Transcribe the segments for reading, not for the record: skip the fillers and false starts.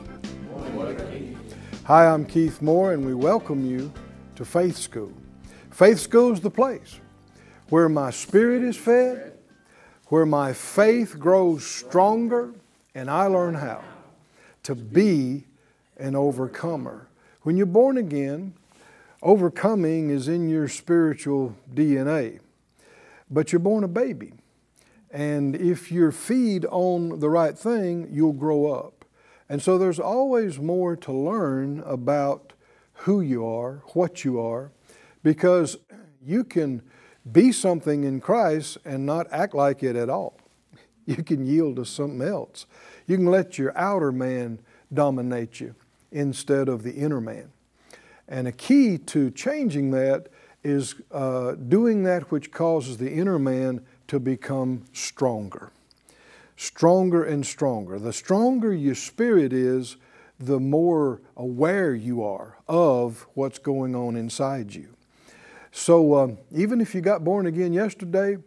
Good morning. Hi, I'm Keith Moore, and we welcome you to Faith School. Faith School is the place where my spirit is fed, where my faith grows stronger, and I learn how to be an overcomer. When you're born again, overcoming is in your spiritual DNA, but you're born a baby. And if you feed on the right thing, you'll grow up. And so there's always more to learn about who you are, what you are, because you can be something in Christ and not act like it at all. You can yield to something else. You can let your outer man dominate you instead of the inner man. And a key to changing that is doing that which causes the inner man to become stronger. Stronger and stronger. The stronger your spirit is, the more aware you are of what's going on inside you. So even if you got born again yesterday,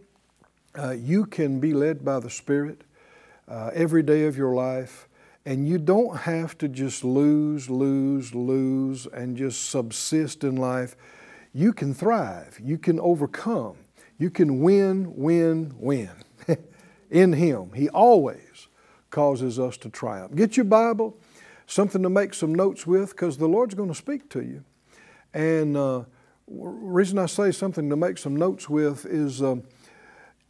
you can be led by the Spirit every day of your life, and you don't have to just lose and just subsist in life. You can thrive. You can overcome. You can win. In Him. He always causes us to triumph. Get your Bible, something to make some notes with, because the Lord's going to speak to you. And reason I say something to make some notes with is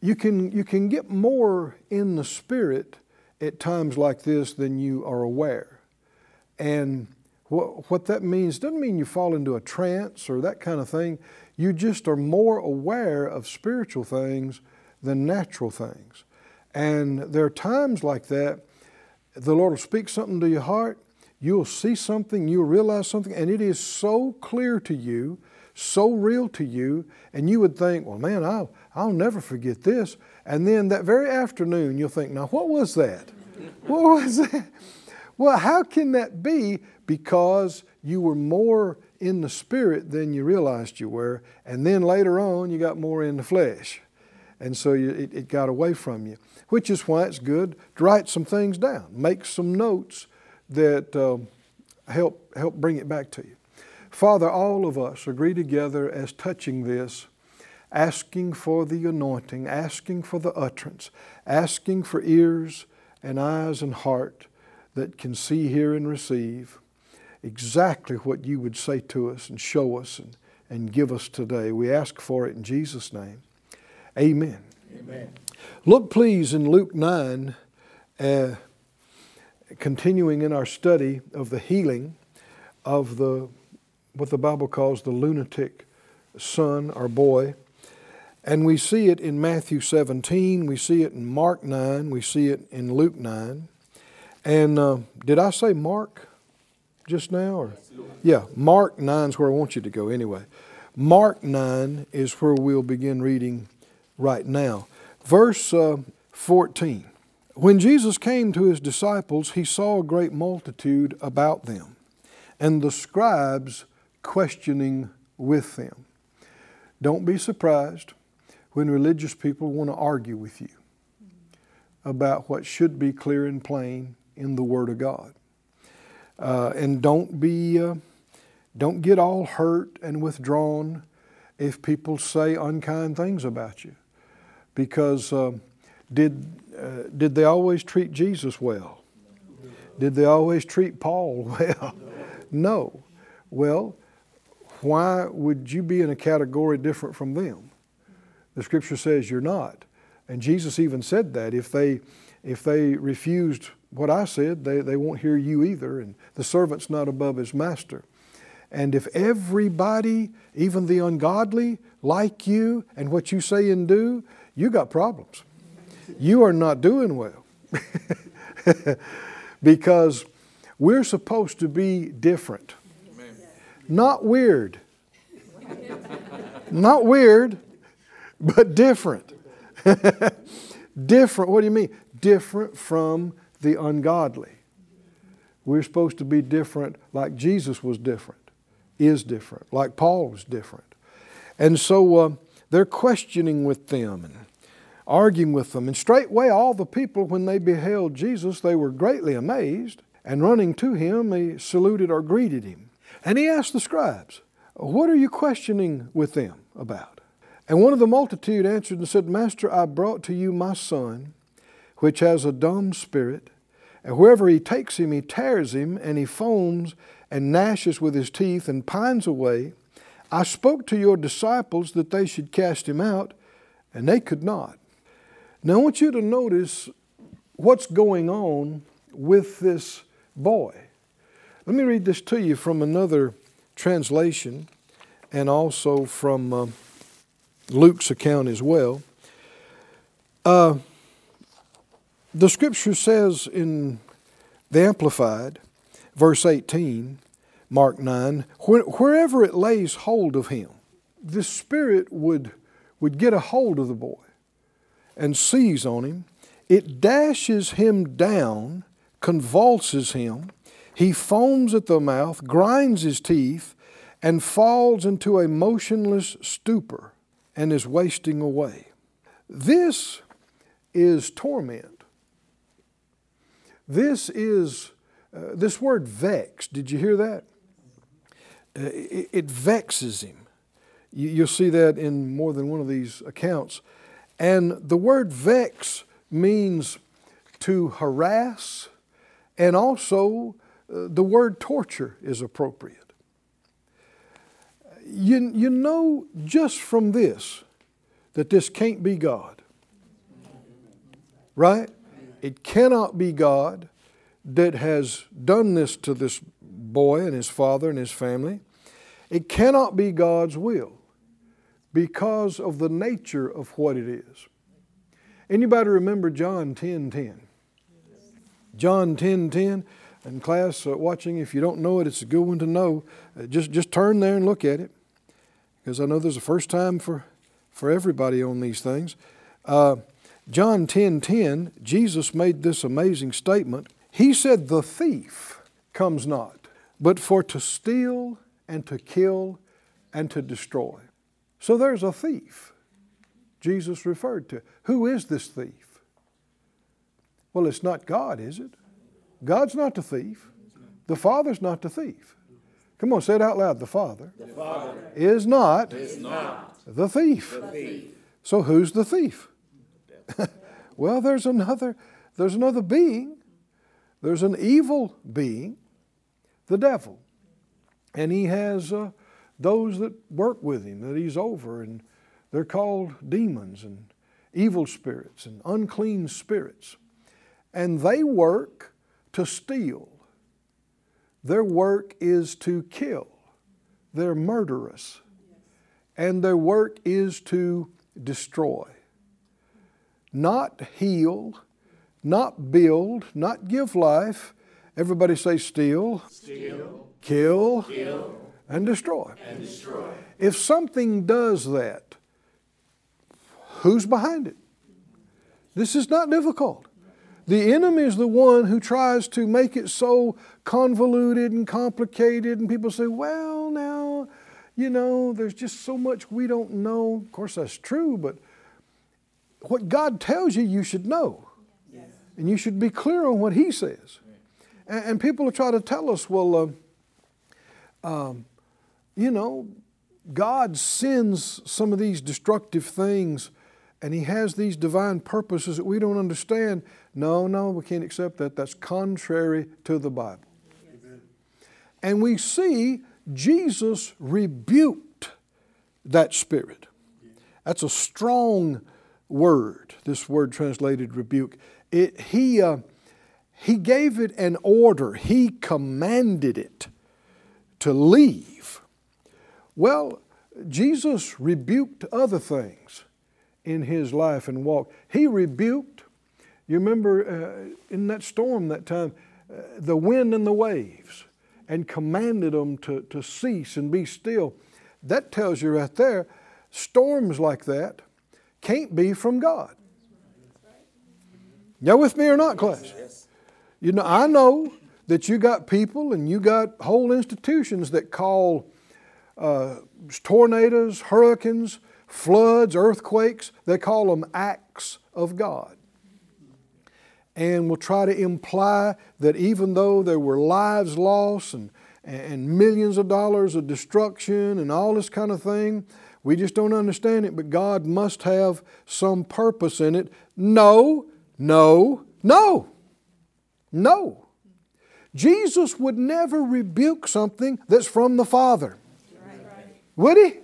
you can get more in the Spirit at times like this than you are aware. And what that means doesn't mean you fall into a trance or that kind of thing. You just are more aware of spiritual things than natural things. And there are times like that, the Lord will speak something to your heart, you'll see something, you'll realize something, and it is so clear to you, so real to you, and you would think, well, man, I'll never forget this. And then that very afternoon, you'll think, now, what was that? What was that? Well, how can that be? Because you were more in the Spirit than you realized you were, and then later on, you got more in the flesh. And so it got away from you, which is why it's good to write some things down. Make some notes that help bring it back to you. Father, all of us agree together as touching this, asking for the anointing, asking for the utterance, asking for ears and eyes and heart that can see, hear, and receive exactly what you would say to us and show us and give us today. We ask for it in Jesus' name. Amen. Amen. Look, please, in Luke 9, continuing in our study of the healing of what the Bible calls the lunatic son or boy. And we see it in Matthew 17. We see it in Mark 9. We see it in Luke 9. And did I say Mark just now? Or? Yeah, Mark 9 is where I want you to go anyway. Mark 9 is where we'll begin reading right now. Verse 14. When Jesus came to His disciples, He saw a great multitude about them, and the scribes questioning with them. Don't be surprised when religious people want to argue with you about what should be clear and plain in the Word of God. And don't get all hurt and withdrawn if people say unkind things about you. Because did they always treat Jesus well? No. Did they always treat Paul well? No. Well, why would you be in a category different from them? The Scripture says you're not. And Jesus even said that. If they refused what I said, they won't hear you either. And the servant's not above his master. And if everybody, even the ungodly, like you and what you say and do, you got problems. You are not doing well. Because we're supposed to be different. Amen. Not weird. Not weird, but different. Different, what do you mean? Different from the ungodly. We're supposed to be different like Jesus was different, is different, like Paul was different. And so they're questioning with them and arguing with them. And straightway all the people, when they beheld Jesus, they were greatly amazed. And running to him, they saluted or greeted him. And he asked the scribes, what are you questioning with them about? And one of the multitude answered and said, Master, I brought to you my son, which has a dumb spirit. And wherever he takes him, he tears him, and he foams and gnashes with his teeth and pines away. I spoke to your disciples that they should cast him out, and they could not. Now I want you to notice what's going on with this boy. Let me read this to you from another translation and also from Luke's account as well. The scripture says in the Amplified, verse 18, Mark 9, wherever it lays hold of him, this spirit would get a hold of the boy and seize on him. It dashes him down, convulses him. He foams at the mouth, grinds his teeth, and falls into a motionless stupor and is wasting away. This is torment. This is, this word vex, did you hear that? It vexes him. You'll see that in more than one of these accounts. And the word vex means to harass, and also the word torture is appropriate. You know just from this that this can't be God, right? It cannot be God that has done this to this boy and his father and his family. It cannot be God's will because of the nature of what it is. Anybody remember John 10:10? John 10:10. In class, watching, if you don't know it, it's a good one to know. Just turn there and look at it, because I know there's a first time for everybody on these things. John 10:10, Jesus made this amazing statement. He said, the thief comes not, but for to steal and to kill and to destroy. So there's a thief Jesus referred to. Who is this thief? Well, it's not God, is it? God's not the thief. The Father's not the thief. Come on, say it out loud. The Father is not the thief. So who's the thief? Well, there's another being. There's an evil being, the devil. And he has those that work with him, that he's over, and they're called demons and evil spirits and unclean spirits. And they work to steal. Their work is to kill. They're murderous. And their work is to destroy. Not heal, not build, not give life. Everybody say steal, steal, kill and destroy. If something does that, who's behind it? This is not difficult. The enemy is the one who tries to make it so convoluted and complicated, and people say, well, now, you know, there's just so much we don't know. Of course, that's true, but what God tells you, you should know. Yes. And you should be clear on what He says. And people will try to tell us, well, you know, God sends some of these destructive things and He has these divine purposes that we don't understand. No, we can't accept that. That's contrary to the Bible. Yes. And we see Jesus rebuked that spirit. That's a strong word, this word translated rebuke. He gave it an order. He commanded it to leave. Well, Jesus rebuked other things in His life and walk. He rebuked, you remember in that storm that time, the wind and the waves. and commanded them to cease and be still. That tells you right there, storms like that can't be from God. Y'all with me or not, class? Yes. You know, I know that you got people and you got whole institutions that call tornadoes, hurricanes, floods, earthquakes, they call them acts of God. And will try to imply that even though there were lives lost and millions of dollars of destruction and all this kind of thing, we just don't understand it, but God must have some purpose in it. No, no, no, no. Jesus would never rebuke something that's from the Father. Would He?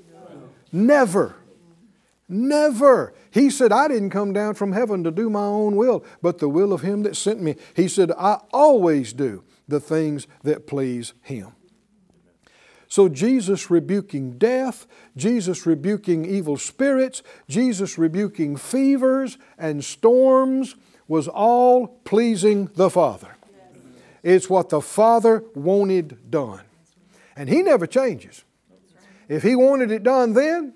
Never. Never. He said, I didn't come down from heaven to do my own will, but the will of Him that sent me. He said, I always do the things that please Him. So Jesus rebuking death, Jesus rebuking evil spirits, Jesus rebuking fevers and storms was all pleasing the Father. It's what the Father wanted done. And He never changes. If He wanted it done then,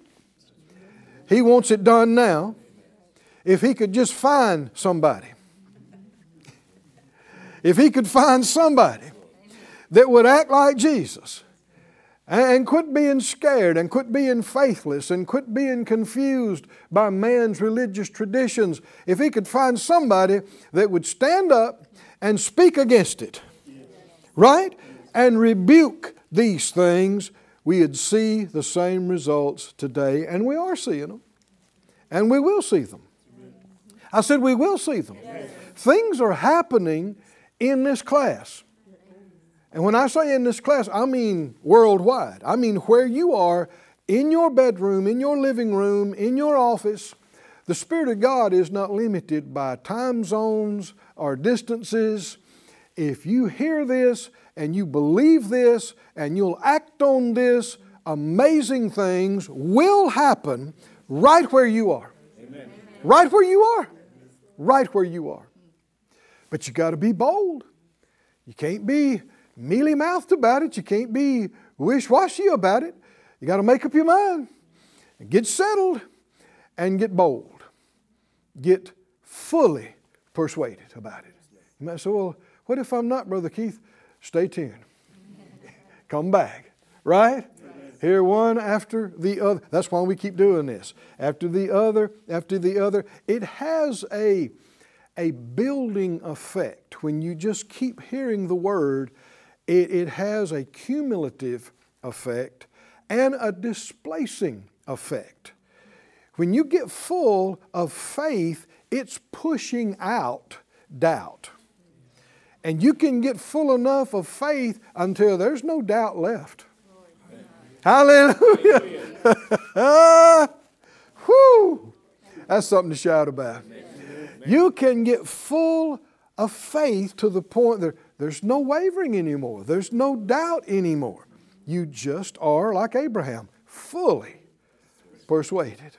He wants it done now. If He could just find somebody. If He could find somebody that would act like Jesus and quit being scared and quit being faithless and quit being confused by man's religious traditions, if He could find somebody that would stand up and speak against it, right? And rebuke these things, we'd see the same results today, and we are seeing them. And we will see them. I said we will see them. Yes. Things are happening in this class. And when I say in this class, I mean worldwide. I mean where you are, in your bedroom, in your living room, in your office. The Spirit of God is not limited by time zones or distances. If you hear this and you believe this and you'll act on this, amazing things will happen right where you are. Amen. Right where you are. Right where you are. But you got to be bold. You can't be mealy-mouthed about it. You can't be wish-washy about it. You got to make up your mind and get settled and get bold. Get fully persuaded about it. You might say, well, what if I'm not, Brother Keith? Stay tuned. Come back. Right? Yes. Hear one after the other. That's why we keep doing this. After the other, after the other. It has a building effect. When you just keep hearing the Word, it has a cumulative effect and a displacing effect. When you get full of faith, it's pushing out doubt. And you can get full enough of faith until there's no doubt left. Amen. Hallelujah. Hallelujah. Whew. That's something to shout about. Amen. You can get full of faith to the point that there's no wavering anymore. There's no doubt anymore. You just are, like Abraham, fully persuaded.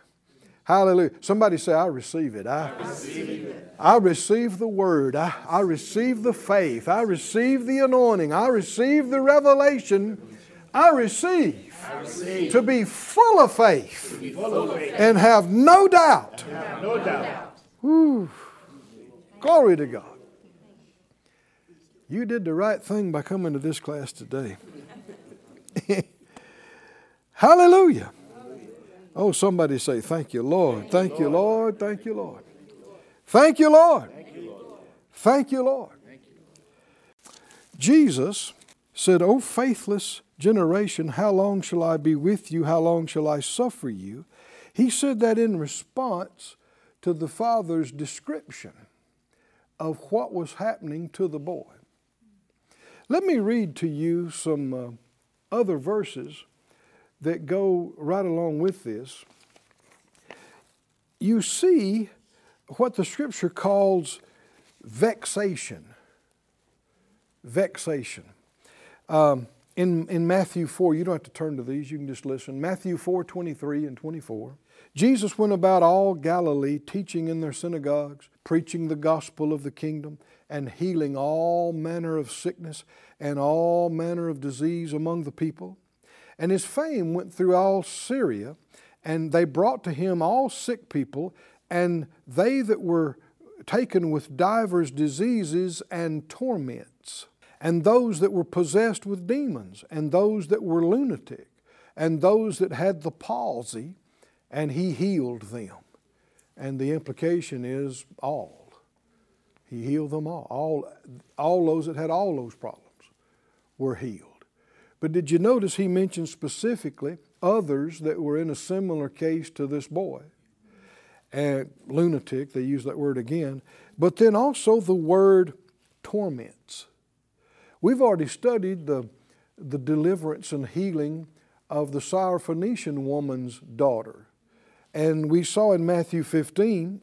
Hallelujah. Somebody say, I receive it. I receive it. I receive the Word. I receive the faith. I receive the anointing. I receive the revelation. I receive. To be full of faith. And have no doubt. Whew. Glory to God. You did the right thing by coming to this class today. Hallelujah. Oh, somebody say, thank you, Lord. Thank you, Lord. Thank you, Lord. Thank you, Lord. Thank you, Lord. Thank you, Lord. Jesus said, O faithless generation, how long shall I be with you? How long shall I suffer you? He said that in response to the Father's description of what was happening to the boy. Let me read to you some other verses that go right along with this. You see what the Scripture calls vexation. Vexation. In Matthew 4, you don't have to turn to these, you can just listen. Matthew 4, 23 and 24. Jesus went about all Galilee, teaching in their synagogues, preaching the gospel of the kingdom, and healing all manner of sickness and all manner of disease among the people. And his fame went through all Syria, and they brought to him all sick people, and they that were taken with divers diseases and torments, and those that were possessed with demons, and those that were lunatic, and those that had the palsy, and he healed them. And the implication is all. He healed them all. All those that had all those problems were healed. But did you notice he mentioned specifically others that were in a similar case to this boy? And lunatic, they use that word again. But then also the word torments. We've already studied the deliverance and healing of the Syrophoenician woman's daughter. And we saw in Matthew 15,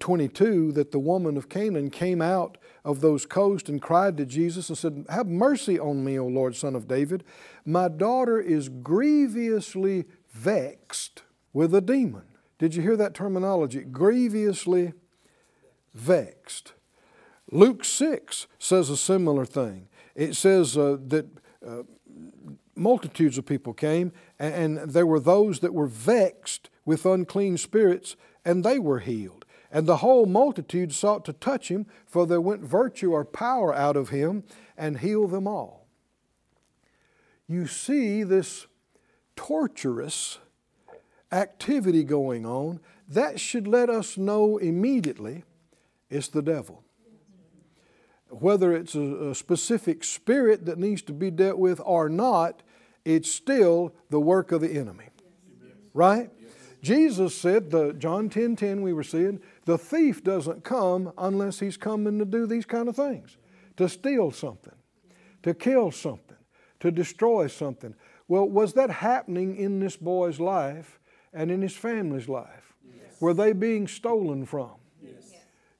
22, that the woman of Canaan came out of those coasts and cried to Jesus and said, "Have mercy on me, O Lord, Son of David. My daughter is grievously vexed with a demon." Did you hear that terminology? Grievously vexed. Luke 6 says a similar thing. It says that multitudes of people came, and there were those that were vexed with unclean spirits, and they were healed. And the whole multitude sought to touch him, for there went virtue or power out of him, and healed them all. You see this torturous activity going on. That should let us know immediately it's the devil. Whether it's a specific spirit that needs to be dealt with or not, it's still the work of the enemy. Yes. Right? Yes. Jesus said, John 10:10 we were seeing, the thief doesn't come unless he's coming to do these kind of things. To steal something, to kill something, to destroy something. Well, was that happening in this boy's life and in his family's life? Yes. Were they being stolen from? Yes.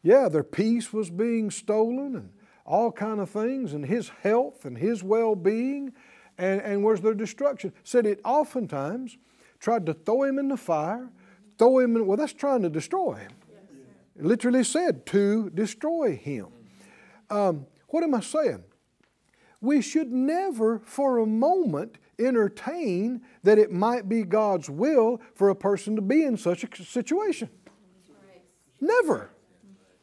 Yeah, their peace was being stolen and all kind of things, and his health and his well-being. And where's their destruction? Said it oftentimes tried to throw him in the fire, throw him in, well, that's trying to destroy him. Yes. It literally said to destroy him. What am I saying? We should never for a moment entertain that it might be God's will for a person to be in such a situation. Never.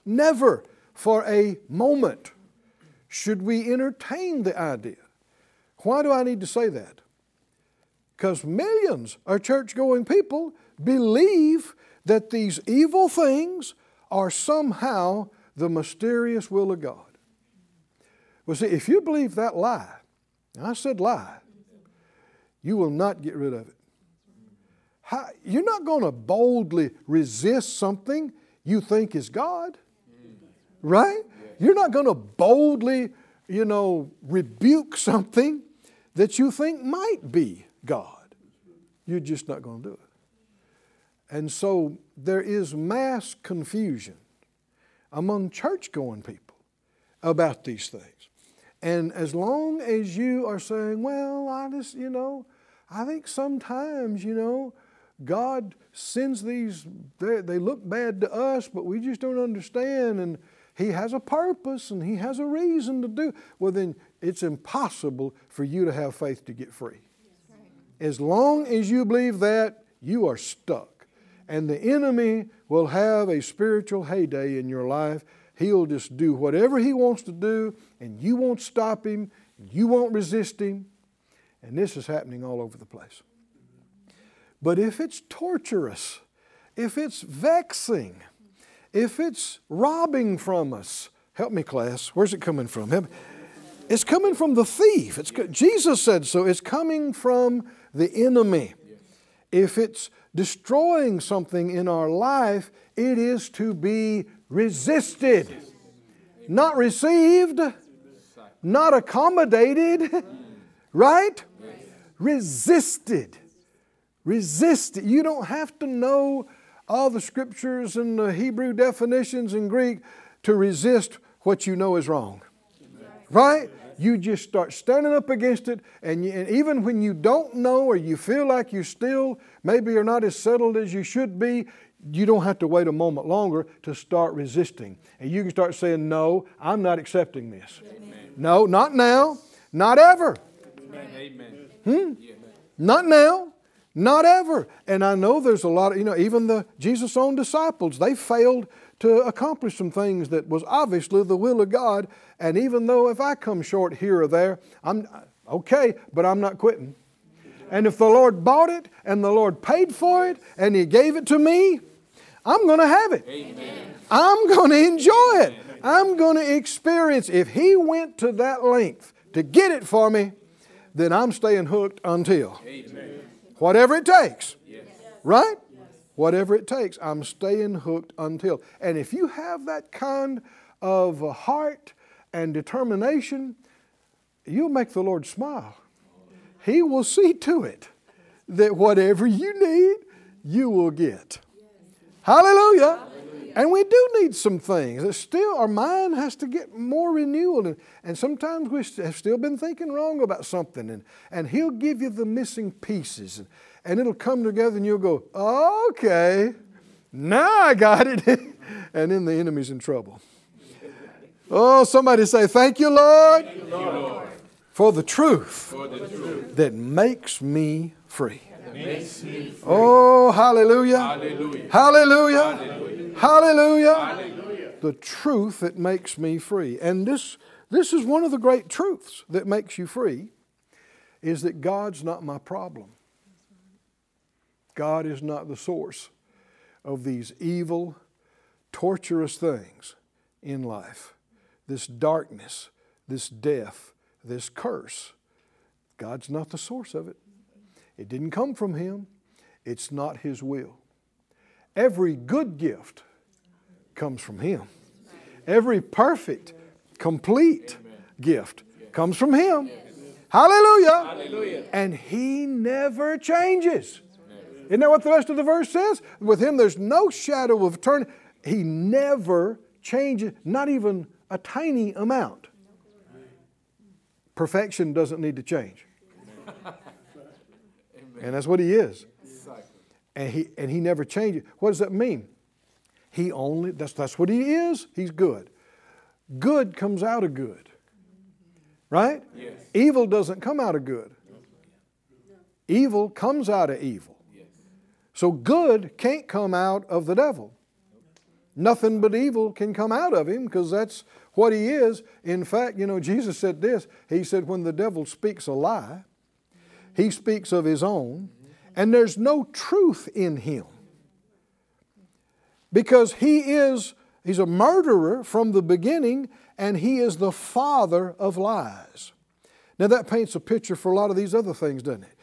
Never for a moment should we entertain the idea. Why do I need to say that? Because millions of church-going people believe that these evil things are somehow the mysterious will of God. Well, see, if you believe that lie, and I said lie, you will not get rid of it. You're not going to boldly resist something you think is God, right? You're not going to boldly, rebuke something that you think might be God. You're just not going to do it. And so there is mass confusion among church-going people about these things. And as long as you are saying, well, I just, I think sometimes, God sends these, they look bad to us, but we just don't understand, and He has a purpose and He has a reason to do. Well, then it's impossible for you to have faith to get free. As long as you believe that, you are stuck. And the enemy will have a spiritual heyday in your life. He'll just do whatever he wants to do, and you won't stop him. You won't resist him. And this is happening all over the place. But if it's torturous, if it's vexing, if it's robbing from us, help me, class. Where's it coming from? It's coming from the thief. Jesus said so. It's coming from the enemy. If it's destroying something in our life, it is to be resisted, not received, not accommodated, right? Resisted. Resist it. You don't have to know all the scriptures and the Hebrew definitions in Greek to resist what you know is wrong. Right? you just start standing up against it. And even when you don't know or you feel like you still maybe you're not as settled as you should be, you don't have to wait a moment longer to start resisting. And you can start saying, no, I'm not accepting this. Amen. No, not now, not ever. Amen. Not now, not ever. And I know there's a lot of, even the Jesus' own disciples, they failed to accomplish some things that was obviously the will of God. And even though if I come short here or there, I'm okay, but I'm not quitting. And if the Lord bought it and the Lord paid for it and He gave it to me, I'm going to have it. Amen. I'm going to enjoy it. I'm going to experience. If He went to that length to get it for me, then I'm staying hooked until. Amen. Whatever it takes. Yes. Right? Yes. Whatever it takes, I'm staying hooked until. And if you have that kind of heart and determination, you'll make the Lord smile. He will see to it that whatever you need, you will get. Hallelujah. Hallelujah. And we do need some things. It's still, our mind has to get more renewed. And sometimes we have still been thinking wrong about something. And He'll give you the missing pieces. And it'll come together and you'll go, okay, now I got it. And then the enemy's in trouble. Oh, somebody say, thank you, Lord. Thank you, Lord. For the truth that makes me free. Oh, hallelujah. Hallelujah. Hallelujah. Hallelujah. Hallelujah. Hallelujah. The truth that makes me free. And this is one of the great truths that makes you free, is that God's not my problem. God is not the source of these evil, torturous things in life. This darkness, this death, this curse. God's not the source of it. It didn't come from Him. It's not His will. Every good gift comes from Him. Every perfect, complete gift comes from Him. Hallelujah. And He never changes. Isn't that what the rest of the verse says? With Him there's no shadow of turning. He never changes, not even a tiny amount. Perfection doesn't need to change. And that's what He is. And He never changes. What does that mean? He only, that's what He is. He's good. Good comes out of good. Right? Yes. Evil doesn't come out of good. Evil comes out of evil. So good can't come out of the devil. Nothing but evil can come out of him, because that's what he is. In fact, Jesus said this. He said, when the devil speaks a lie, he speaks of his own, and there's no truth in him. Because he's a murderer from the beginning, and he is the father of lies. Now that paints a picture for a lot of these other things, doesn't it?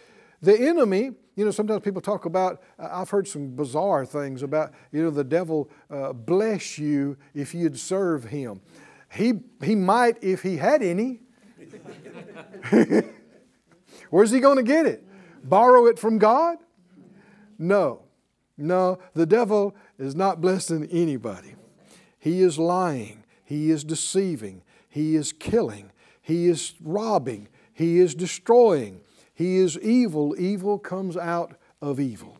The enemy, sometimes people talk about, I've heard some bizarre things about, the devil bless you if you'd serve him. He might if he had any. Where's he going to get it? Borrow it from God? No, the devil is not blessing anybody. He is lying. He is deceiving. He is killing. He is robbing. He is destroying. He is evil. Evil comes out of evil.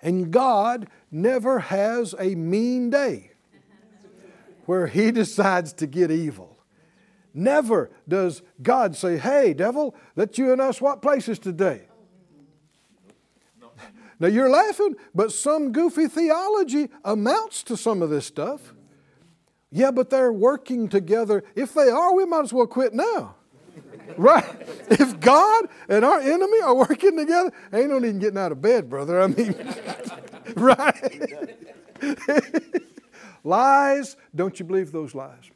And God never has a mean day where He decides to get evil. Never does God say, hey, devil, let you and I swap places today. Now you're laughing, but some goofy theology amounts to some of this stuff. Yeah, but they're working together. If they are, we might as well quit now. Right? If God and our enemy are working together, ain't no need getting out of bed, brother. Right? Lies. Don't you believe those lies.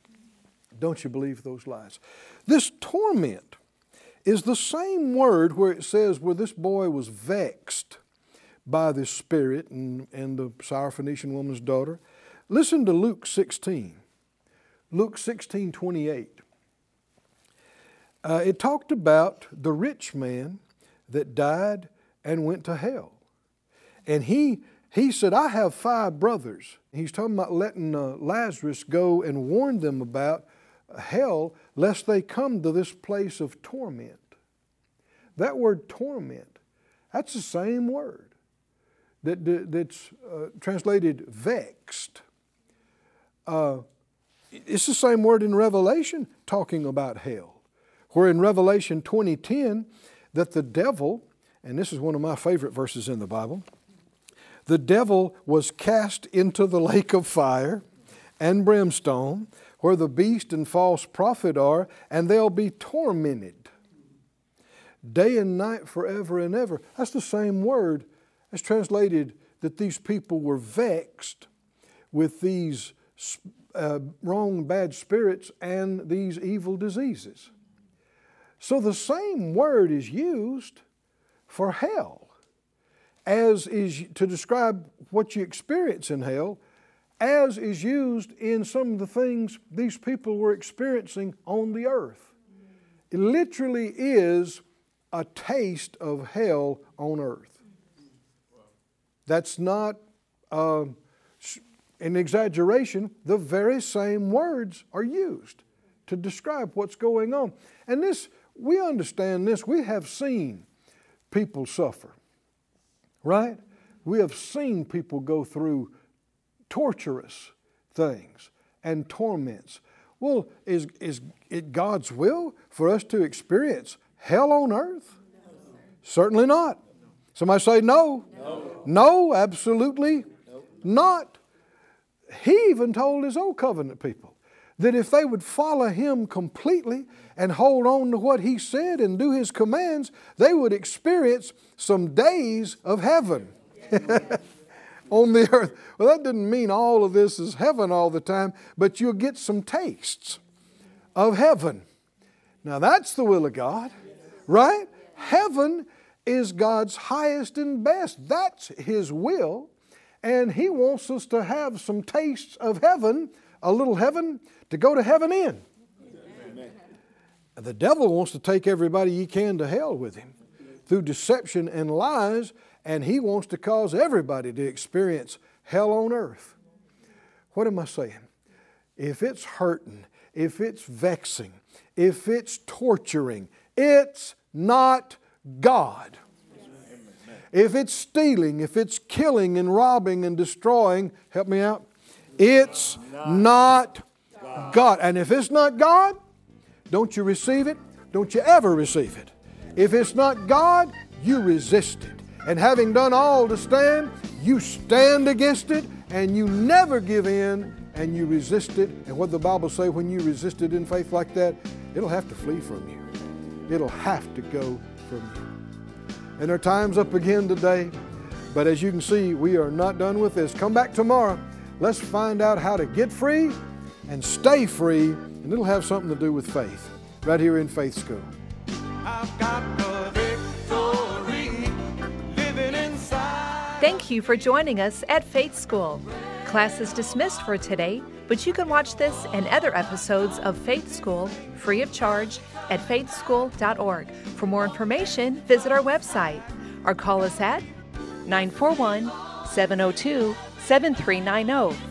Don't you believe those lies? This torment is the same word where it says where this boy was vexed by the spirit and the Syrophoenician woman's daughter. Listen to Luke 16. Luke 16:28. It talked about the rich man that died and went to hell. And he said, I have 5 brothers. He's talking about letting Lazarus go and warn them about hell, lest they come to this place of torment. That word torment, that's the same word that's translated vexed. It's the same word in Revelation talking about hell, where in Revelation 20:10 that the devil, and this is one of my favorite verses in the Bible, the devil was cast into the lake of fire and brimstone, where the beast and false prophet are, and they'll be tormented day and night forever and ever. That's the same word as translated that these people were vexed with these wrong, bad spirits and these evil diseases. So the same word is used for hell as is to describe what you experience in hell, as is used in some of the things these people were experiencing on the earth. It literally is a taste of hell on earth. That's not an exaggeration. The very same words are used to describe what's going on. And this, we understand this. We have seen people suffer, right? We have seen people go through torturous things and torments. Well, is it God's will for us to experience hell on earth? No. Certainly not. No. Somebody say no. No, no, absolutely not. He even told His old covenant people that if they would follow Him completely and hold on to what He said and do His commands, they would experience some days of heaven. On the earth. Well, that doesn't mean all of this is heaven all the time, but you'll get some tastes of heaven. Now that's the will of God, right? Heaven is God's highest and best. That's His will. And He wants us to have some tastes of heaven, a little heaven, to go to heaven in. Amen. The devil wants to take everybody he can to hell with him through deception and lies. And he wants to cause everybody to experience hell on earth. What am I saying? If it's hurting, if it's vexing, if it's torturing, it's not God. Amen. If it's stealing, if it's killing and robbing and destroying, help me out, it's not God. And if it's not God, don't you receive it? Don't you ever receive it. If it's not God, you resist it. And having done all to stand, you stand against it, and you never give in, and you resist it. And what the Bible say, when you resist it in faith like that, it'll have to flee from you. It'll have to go from you. And our time's up again today, but as you can see, we are not done with this. Come back tomorrow. Let's find out how to get free and stay free, and it'll have something to do with faith, right here in Faith School. I've got the Thank you for joining us at Faith School. Class is dismissed for today, but you can watch this and other episodes of Faith School free of charge at faithschool.org. For more information, visit our website or call us at 941-702-7390.